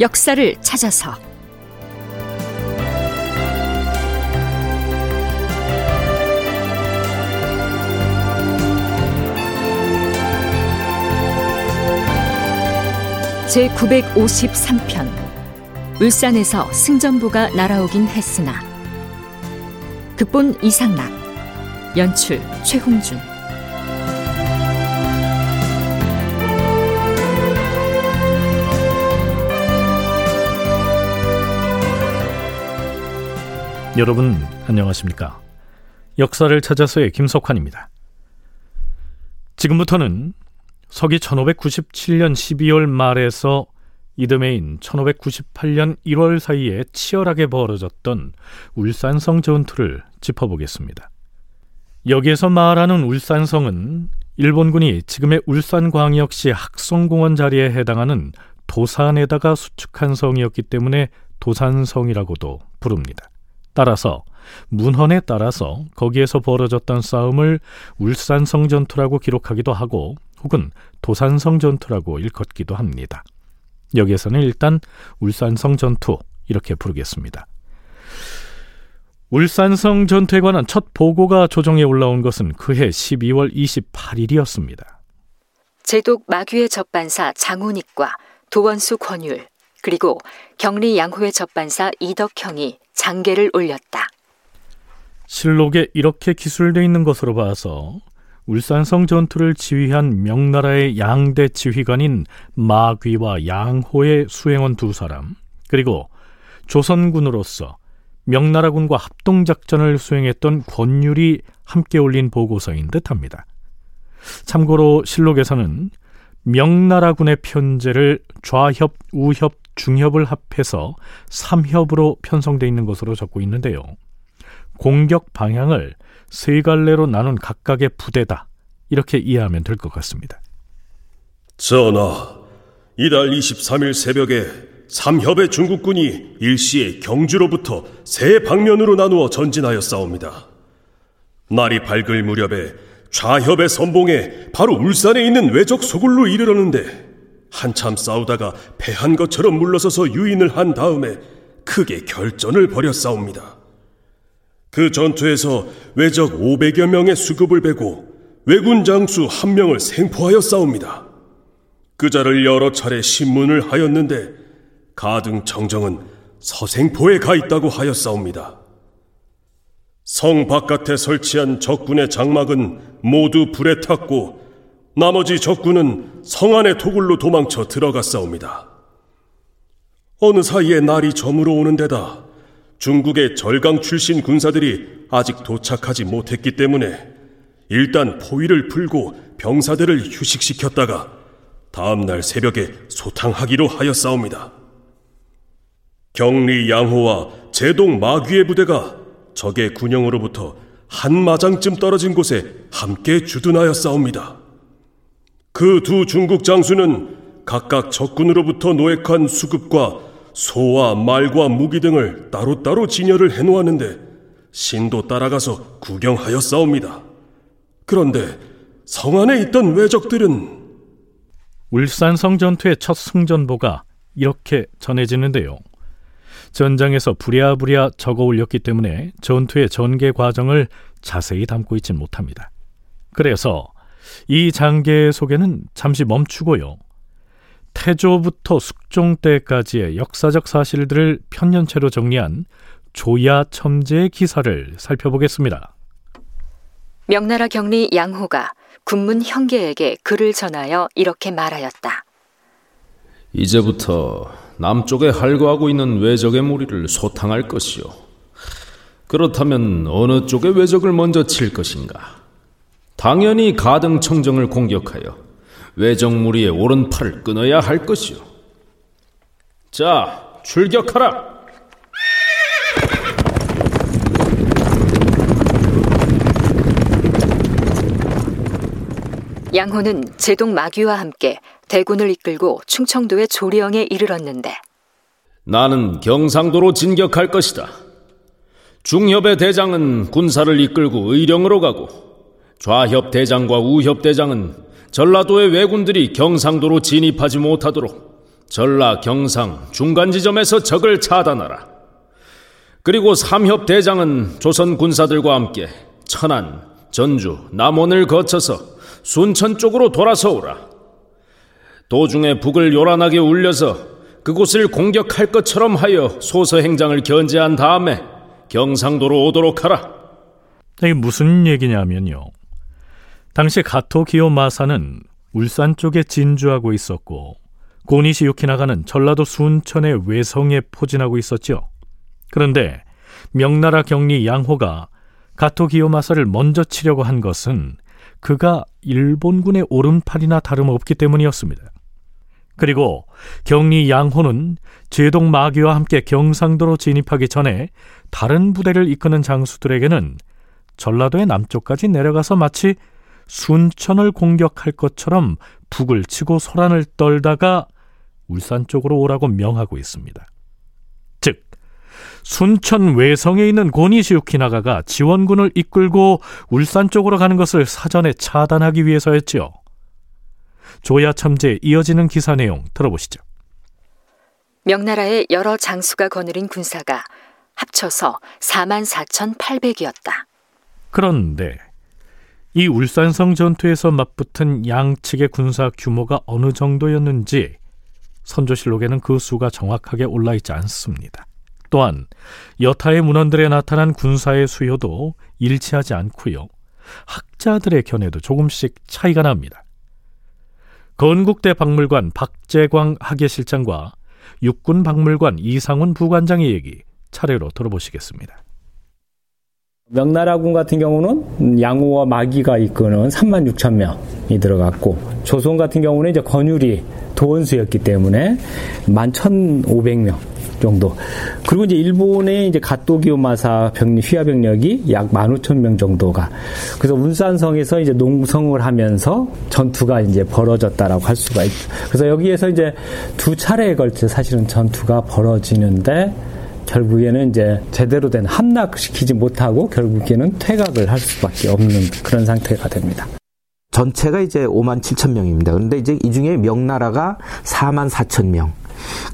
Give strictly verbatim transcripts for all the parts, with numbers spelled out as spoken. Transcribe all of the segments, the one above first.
역사를 찾아서 제구백오십삼 편 울산에서 승전부가 날아오긴 했으나. 극본 이상남, 연출 최홍준. 여러분 안녕하십니까? 역사를 찾아서의 김석환입니다. 지금부터는 서기 천오백구십칠 년 십이월 말에서 이듬해인 천오백구십팔 년 일월 사이에 치열하게 벌어졌던 울산성 전투를 짚어보겠습니다. 여기에서 말하는 울산성은 일본군이 지금의 울산광역시 학성공원 자리에 해당하는 도산에다가 수축한 성이었기 때문에 도산성이라고도 부릅니다. 따라서 문헌에 따라서 거기에서 벌어졌던 싸움을 울산성 전투라고 기록하기도 하고 혹은 도산성 전투라고 일컫기도 합니다. 여기에서는 일단 울산성 전투 이렇게 부르겠습니다. 울산성 전투에 관한 첫 보고가 조정에 올라온 것은 그해 십이월 이십팔일이었습니다. 제독 마귀의 접반사 장훈익과 도원수 권율 그리고 경리 양호의 접반사 이덕형이 장계를 올렸다. 실록에 이렇게 기술되어 있는 것으로 봐서 울산성 전투를 지휘한 명나라의 양대 지휘관인 마귀와 양호의 수행원 두 사람, 그리고 조선군으로서 명나라군과 합동작전을 수행했던 권율이 함께 올린 보고서인 듯합니다. 참고로 실록에서는 명나라군의 편제를 좌협, 우협, 중협을 합해서 삼협으로 편성되어 있는 것으로 적고 있는데요, 공격 방향을 세 갈래로 나눈 각각의 부대다 이렇게 이해하면 될 것 같습니다. 전하, 이달 이십삼일 새벽에 삼협의 중국군이 일시에 경주로부터 세 방면으로 나누어 전진하여 싸웁니다. 날이 밝을 무렵에 좌협의 선봉에 바로 울산에 있는 외적 소굴로 이르렀는데 한참 싸우다가 패한 것처럼 물러서서 유인을 한 다음에 크게 결전을 벌여 싸웁니다. 그 전투에서 외적 오백여 명의 수급을 베고 왜군 장수 한 명을 생포하여 싸웁니다. 그자를 여러 차례 신문을 하였는데 가등 정정은 서생포에 가 있다고 하여 싸웁니다. 성 바깥에 설치한 적군의 장막은 모두 불에 탔고 나머지 적군은 성 안의 토굴로 도망쳐 들어가 싸웁니다. 어느 사이에 날이 저물어 오는 데다 중국의 절강 출신 군사들이 아직 도착하지 못했기 때문에 일단 포위를 풀고 병사들을 휴식시켰다가 다음날 새벽에 소탕하기로 하여 싸웁니다. 경리 양호와 제동 마귀의 부대가 적의 군영으로부터 한 마장쯤 떨어진 곳에 함께 주둔하여 싸웁니다. 그 두 중국 장수는 각각 적군으로부터 노획한 수급과 소와 말과 무기 등을 따로따로 진열을 해놓았는데 신도 따라가서 구경하여 싸웁니다. 그런데 성 안에 있던 왜적들은... 울산성 전투의 첫 승전보가 이렇게 전해지는데요, 전장에서 부랴부랴 적어 올렸기 때문에 전투의 전개 과정을 자세히 담고 있진 못합니다. 그래서 이 장계 소개는 잠시 멈추고요, 태조부터 숙종 때까지의 역사적 사실들을 편년체로 정리한 조야 첨재의 기사를 살펴보겠습니다. 명나라 경리 양호가 군문 형계에게 글을 전하여 이렇게 말하였다. 이제부터 남쪽에 할거하고 있는 왜적의 무리를 소탕할 것이요, 그렇다면 어느 쪽의 왜적을 먼저 칠 것인가? 당연히 가등 청정을 공격하여 외적 무리의 오른팔을 끊어야 할 것이요. 자, 출격하라! 양호는 제동 마귀와 함께 대군을 이끌고 충청도의 조리영에 이르렀는데, 나는 경상도로 진격할 것이다. 중협의 대장은 군사를 이끌고 의령으로 가고, 좌협 대장과 우협 대장은 전라도의 왜군들이 경상도로 진입하지 못하도록 전라, 경상, 중간 지점에서 적을 차단하라. 그리고 삼협대장은 조선 군사들과 함께 천안, 전주, 남원을 거쳐서 순천 쪽으로 돌아서 오라. 도중에 북을 요란하게 울려서 그곳을 공격할 것처럼 하여 소서 행장을 견제한 다음에 경상도로 오도록 하라. 이게 무슨 얘기냐면요, 당시 가토기요마사는 울산 쪽에 진주하고 있었고 고니시유키 나가는 전라도 순천의 외성에 포진하고 있었죠. 그런데 명나라 경리 양호가 가토기요마사를 먼저 치려고 한 것은 그가 일본군의 오른팔이나 다름없기 때문이었습니다. 그리고 경리 양호는 제동 마귀와 함께 경상도로 진입하기 전에 다른 부대를 이끄는 장수들에게는 전라도의 남쪽까지 내려가서 마치 순천을 공격할 것처럼 북을 치고 소란을 떨다가 울산 쪽으로 오라고 명하고 있습니다. 즉, 순천 외성에 있는 고니시유키나가가 지원군을 이끌고 울산 쪽으로 가는 것을 사전에 차단하기 위해서였지요. 조야 참제에 이어지는 기사 내용 들어보시죠. 명나라의 여러 장수가 거느린 군사가 합쳐서 사만 사천팔백이었다. 그런데 이 울산성 전투에서 맞붙은 양측의 군사 규모가 어느 정도였는지 선조실록에는 그 수가 정확하게 올라있지 않습니다. 또한 여타의 문헌들에 나타난 군사의 수요도 일치하지 않고요, 학자들의 견해도 조금씩 차이가 납니다. 건국대 박물관 박재광 학예실장과 육군 박물관 이상훈 부관장의 얘기 차례로 들어보시겠습니다. 명나라군 같은 경우는 양호와 마귀가 이끄는 삼만 육천 명이 들어갔고, 조선 같은 경우는 이제 권율이 도원수였기 때문에 만 천오백 명 정도. 그리고 이제 일본의 이제 가토기요마사 병력, 휘하 병력이 약 만 오천 명 정도가. 그래서 울산성에서 이제 농성을 하면서 전투가 이제 벌어졌다라고 할 수가 있죠. 그래서 여기에서 이제 두 차례에 걸쳐 사실은 전투가 벌어지는데, 결국에는 이제 제대로 된 함락시키지 못하고 결국에는 퇴각을 할 수밖에 없는 그런 상태가 됩니다. 전체가 이제 오만 칠천 명입니다. 그런데 이제 이 중에 명나라가 사만 사천 명.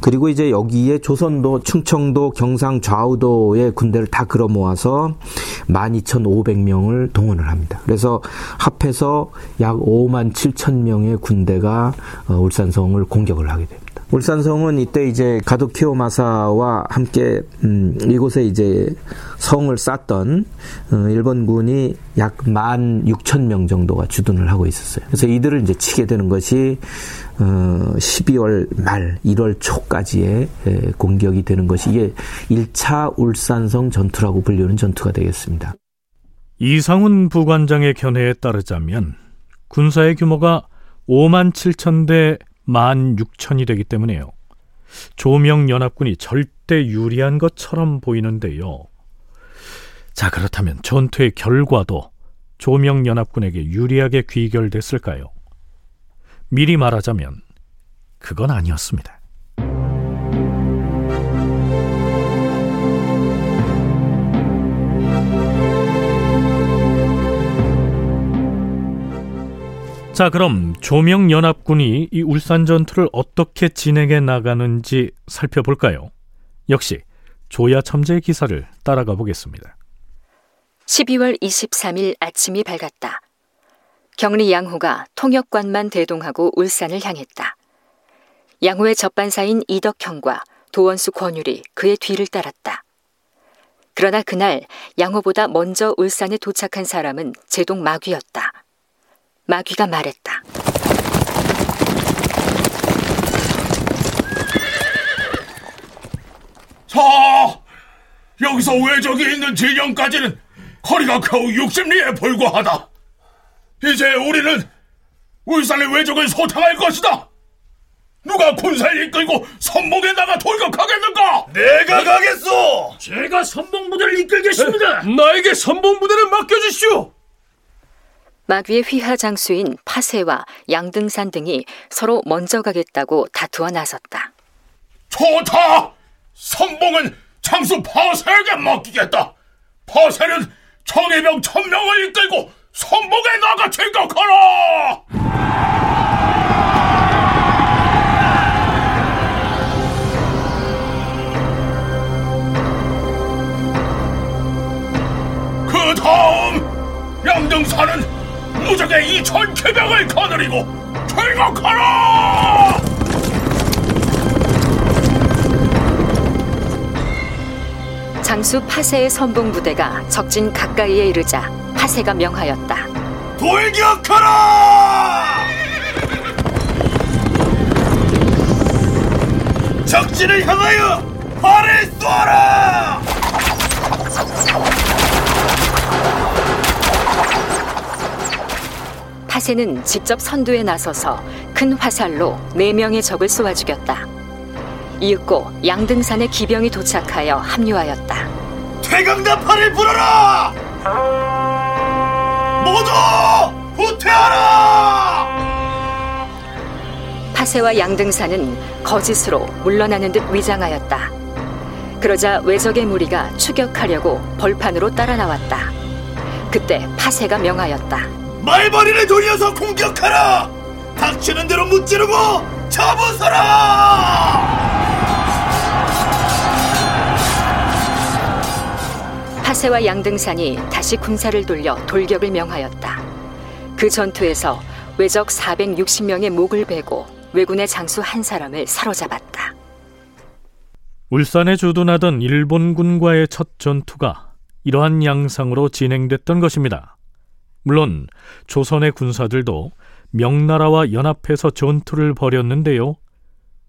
그리고 이제 여기에 조선도, 충청도, 경상, 좌우도의 군대를 다 걸어 모아서 만 이천오백 명을 동원을 합니다. 그래서 합해서 약 오만 칠천 명의 군대가 울산성을 공격을 하게 됩니다. 울산성은 이때 이제 가토기요마사와 함께 음, 이곳에 이제 성을 쌓던 어, 일본군이 약 만 육천 명 정도가 주둔을 하고 있었어요. 그래서 이들을 이제 치게 되는 것이 어, 십이월 말 일월 초까지의 에, 공격이 되는 것이 이게 일 차 울산성 전투라고 불리는 전투가 되겠습니다. 이상훈 부관장의 견해에 따르자면 군사의 규모가 오만 칠천 대 만 육천이 되기 때문에요, 조명연합군이 절대 유리한 것처럼 보이는데요. 자, 그렇다면 전투의 결과도 조명연합군에게 유리하게 귀결됐을까요? 미리 말하자면 그건 아니었습니다. 자, 그럼 조명연합군이 이 울산 전투를 어떻게 진행해 나가는지 살펴볼까요? 역시 조야 첨제의 기사를 따라가 보겠습니다. 십이월 이십삼일 아침이 밝았다. 경리 양호가 통역관만 대동하고 울산을 향했다. 양호의 접반사인 이덕형과 도원수 권율이 그의 뒤를 따랐다. 그러나 그날 양호보다 먼저 울산에 도착한 사람은 제동 마귀였다. 마귀가 말했다. 자, 여기서 외적이 있는 진영까지는 거리가 겨우 육십 리에 불과하다. 이제 우리는 울산의 외적을 소탕할 것이다. 누가 군사를 이끌고 선봉에다가 돌격하겠는가? 내가 가겠소. 제가 선봉부대를 이끌겠습니다. 에, 나에게 선봉부대를 맡겨주시오. 마귀의 휘하 장수인 파세와 양등산 등이 서로 먼저 가겠다고 다투어 나섰다. 좋다! 선봉은 장수 파세에게 맡기겠다! 파세는 정예병 천명을 이끌고 선봉에 나가 진격하라! 사는 무적의 이 전개병을 거느리고 퇴각하라! 장수 파세의 선봉부대가 적진 가까이에 이르자 파세가 명하였다. 돌격하라! 적진을 향하여 활을 쏘아라! 파세는 직접 선두에 나서서 큰 화살로 네 명의 적을 쏘아 죽였다. 이윽고 양등산에 기병이 도착하여 합류하였다. 태강나팔을 불어라! 모두 후퇴하라! 파세와 양등산은 거짓으로 물러나는 듯 위장하였다. 그러자 외적의 무리가 추격하려고 벌판으로 따라 나왔다. 그때 파세가 명하였다. 말벌이를 돌려서 공격하라! 닥치는 대로 무찌르고 잡으서라! 파세와 양등산이 다시 군사를 돌려 돌격을 명하였다. 그 전투에서 외적 사백육십 명의 목을 베고 왜군의 장수 한 사람을 사로잡았다. 울산에 주둔하던 일본군과의 첫 전투가 이러한 양상으로 진행됐던 것입니다. 물론 조선의 군사들도 명나라와 연합해서 전투를 벌였는데요.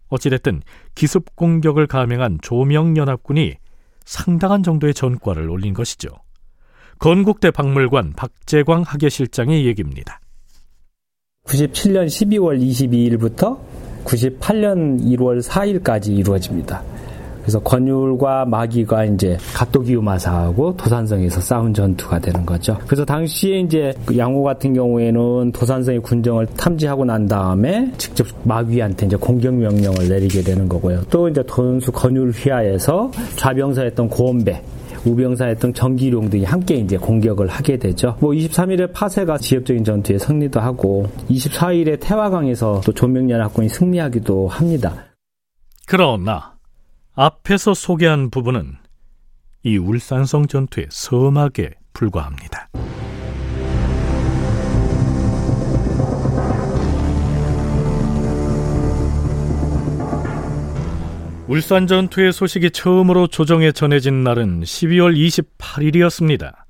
어찌됐든 기습 공격을 감행한 조명연합군이 상당한 정도의 전과를 올린 것이죠. 건국대 박물관 박재광 학예실장의 얘기입니다. 구십칠년 십이월 이십이일부터 구십팔년 일월 사일까지 이루어집니다. 그래서 권율과 마귀가 이제 가토기요마사하고 도산성에서 싸운 전투가 되는 거죠. 그래서 당시에 이제 그 양호 같은 경우에는 도산성의 군정을 탐지하고 난 다음에 직접 마귀한테 이제 공격 명령을 내리게 되는 거고요. 또 이제 돈수 권율 휘하에서 좌병사였던 고원배, 우병사였던 정기룡 등이 함께 이제 공격을 하게 되죠. 뭐 이십삼일에 파세가 지역적인 전투에 승리도 하고 이십사일에 태화강에서 또 조명연합군이 승리하기도 합니다. 그러나 앞에서 소개한 부분은 이 울산성 전투의 서막에 불과합니다. 울산 전투의 소식이 처음으로 조정에 전해진 날은 십이월 이십팔일이었습니다.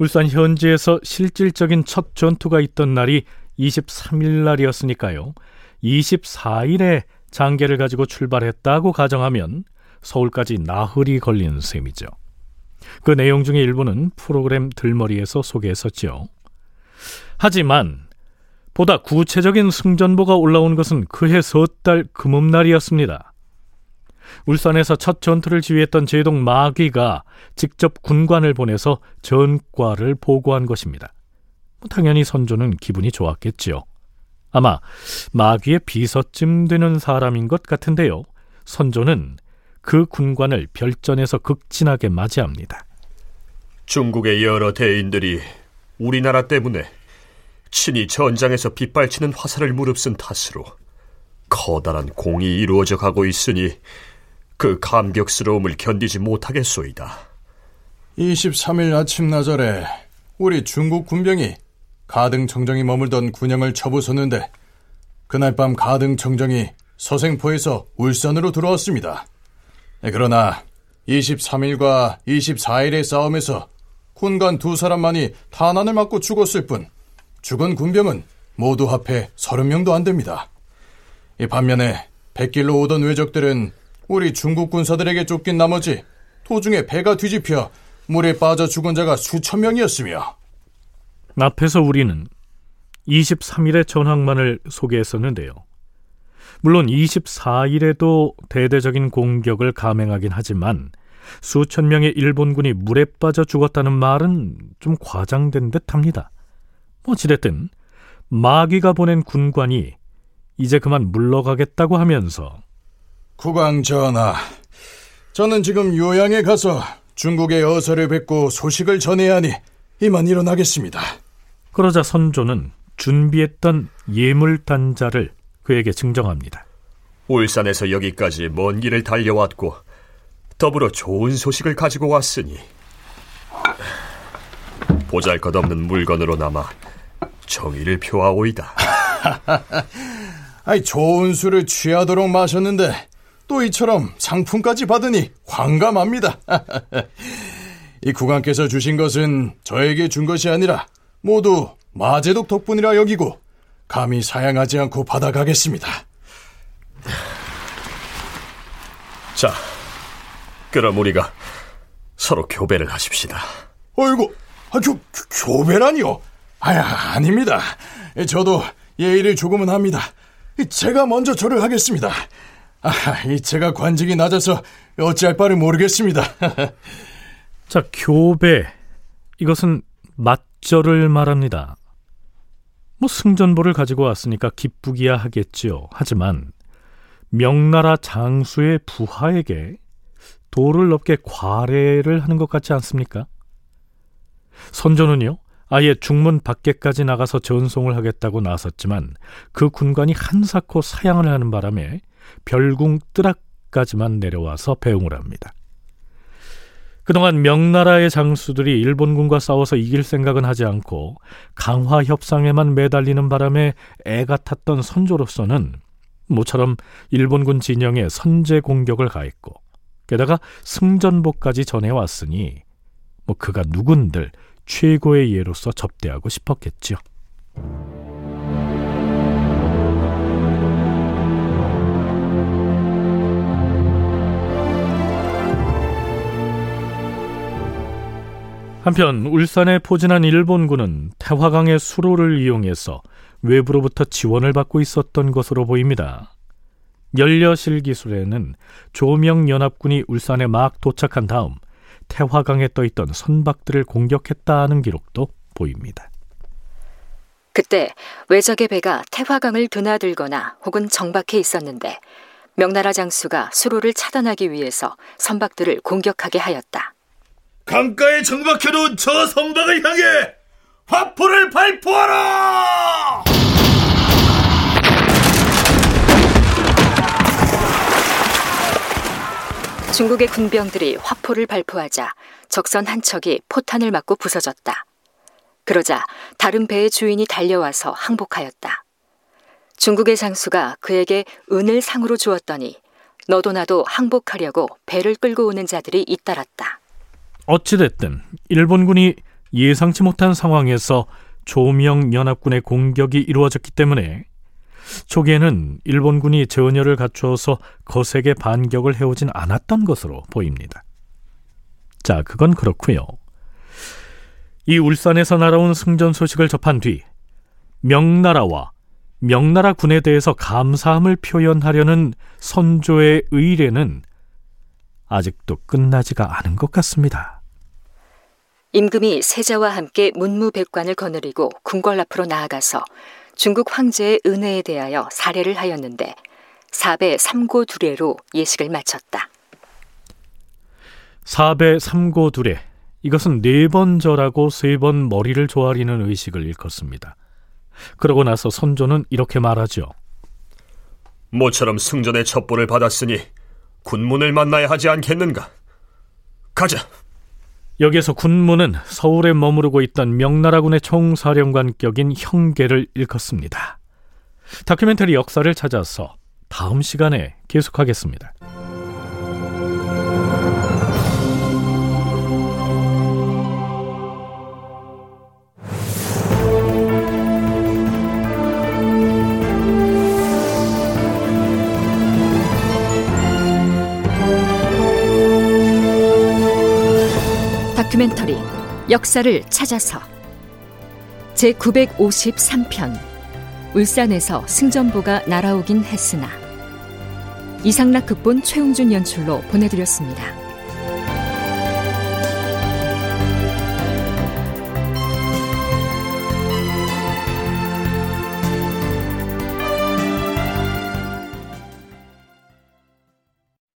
울산 현지에서 실질적인 첫 전투가 있던 날이 이십삼일 날이었으니까요. 이십사일에 장계를 가지고 출발했다고 가정하면 서울까지 나흘이 걸리는 셈이죠. 그 내용 중에 일부는 프로그램 들머리에서 소개했었죠. 하지만 보다 구체적인 승전보가 올라온 것은 그해 섣달 금음날이었습니다. 울산에서 첫 전투를 지휘했던 제동 마귀가 직접 군관을 보내서 전과를 보고한 것입니다. 당연히 선조는 기분이 좋았겠죠. 아마 마귀의 비서쯤 되는 사람인 것 같은데요. 선조는 그 군관을 별전에서 극진하게 맞이합니다. 중국의 여러 대인들이 우리나라 때문에 친히 전장에서 빗발치는 화살을 무릅쓴 탓으로 커다란 공이 이루어져 가고 있으니 그 감격스러움을 견디지 못하겠소이다. 이십삼일 아침나절에 우리 중국 군병이 가등청정이 머물던 군영을 쳐부쉈는데 그날 밤 가등청정이 서생포에서 울산으로 들어왔습니다. 그러나 이십삼일과 이십사일의 싸움에서 군관 두 사람만이 탄환을 맞고 죽었을 뿐 죽은 군병은 모두 합해 삼십 명도 안 됩니다. 이 반면에 백길로 오던 왜적들은 우리 중국 군사들에게 쫓긴 나머지 도중에 배가 뒤집혀 물에 빠져 죽은 자가 수천 명이었으며 앞에서 우리는 이십삼 일의 전황만을 소개했었는데요. 물론 이십사일에도 대대적인 공격을 감행하긴 하지만 수천 명의 일본군이 물에 빠져 죽었다는 말은 좀 과장된 듯합니다. 어찌됐든 마귀가 보낸 군관이 이제 그만 물러가겠다고 하면서 국왕 전하, 저는 지금 요양에 가서 중국의 어서를 뵙고 소식을 전해야 하니 이만 일어나겠습니다. 그러자 선조는 준비했던 예물단자를 그에게 증정합니다. 울산에서 여기까지 먼 길을 달려왔고 더불어 좋은 소식을 가지고 왔으니 보잘것없는 물건으로 남아 정의를 표하오이다. 아이, 좋은 술을 취하도록 마셨는데 또 이처럼 상품까지 받으니 황감합니다. 이 국왕께서 주신 것은 저에게 준 것이 아니라 모두 마제독 덕분이라 여기고 감히 사양하지 않고 받아가겠습니다. 자, 그럼 우리가 서로 교배를 하십시다. 어이구, 아, 교, 교배라니요? 아야, 아닙니다. 저도 예의를 조금은 합니다. 제가 먼저 절을 하겠습니다. 아, 제가 관직이 낮아서 어찌할 바를 모르겠습니다. 자, 교배, 이것은 맞절을 말합니다. 뭐 승전보를 가지고 왔으니까 기쁘기야 하겠지요. 하지만 명나라 장수의 부하에게 도를 넘게 과례를 하는 것 같지 않습니까? 선조는요, 아예 중문 밖에까지 나가서 전송을 하겠다고 나섰지만 그 군관이 한사코 사양을 하는 바람에 별궁 뜰앞까지만 내려와서 배웅을 합니다. 그동안 명나라의 장수들이 일본군과 싸워서 이길 생각은 하지 않고 강화 협상에만 매달리는 바람에 애가 탔던 선조로서는 모처럼 일본군 진영에 선제 공격을 가했고 게다가 승전보까지 전해왔으니 뭐 그가 누군들 최고의 예로서 접대하고 싶었겠죠. 한편 울산에 포진한 일본군은 태화강의 수로를 이용해서 외부로부터 지원을 받고 있었던 것으로 보입니다. 연려실 기술에는 조명연합군이 울산에 막 도착한 다음 태화강에 떠있던 선박들을 공격했다는 기록도 보입니다. 그때 외적의 배가 태화강을 드나들거나 혹은 정박해 있었는데 명나라 장수가 수로를 차단하기 위해서 선박들을 공격하게 하였다. 강가에 정박해놓은 저 선박을 향해 화포를 발포하라! 중국의 군병들이 화포를 발포하자 적선 한 척이 포탄을 맞고 부서졌다. 그러자 다른 배의 주인이 달려와서 항복하였다. 중국의 장수가 그에게 은을 상으로 주었더니 너도 나도 항복하려고 배를 끌고 오는 자들이 잇따랐다. 어찌됐든 일본군이 예상치 못한 상황에서 조명연합군의 공격이 이루어졌기 때문에 초기에는 일본군이 제원열을 갖추어서 거세게 반격을 해오진 않았던 것으로 보입니다. 자, 그건 그렇고요. 이 울산에서 날아온 승전 소식을 접한 뒤 명나라와 명나라군에 대해서 감사함을 표현하려는 선조의 의뢰는 아직도 끝나지가 않은 것 같습니다. 임금이 세자와 함께 문무백관을 거느리고 궁궐 앞으로 나아가서 중국 황제의 은혜에 대하여 사례를 하였는데 사배 삼고 두례로 예식을 마쳤다. 사배 삼고 두례, 이것은 네 번 절하고 세 번 머리를 조아리는 의식을 일컫습니다. 그러고 나서 선조는 이렇게 말하죠. 모처럼 승전의 첩보를 받았으니 군문을 만나야 하지 않겠는가? 가자. 여기에서 군문은 서울에 머무르고 있던 명나라군의 총사령관격인 형계를 일컫습니다. 다큐멘터리 역사를 찾아서 다음 시간에 계속하겠습니다. 다큐멘터리 역사를 찾아서 제구백오십삼 편 울산에서 승전보가 날아오긴 했으나 이상락 극본 최홍준 연출로 보내드렸습니다.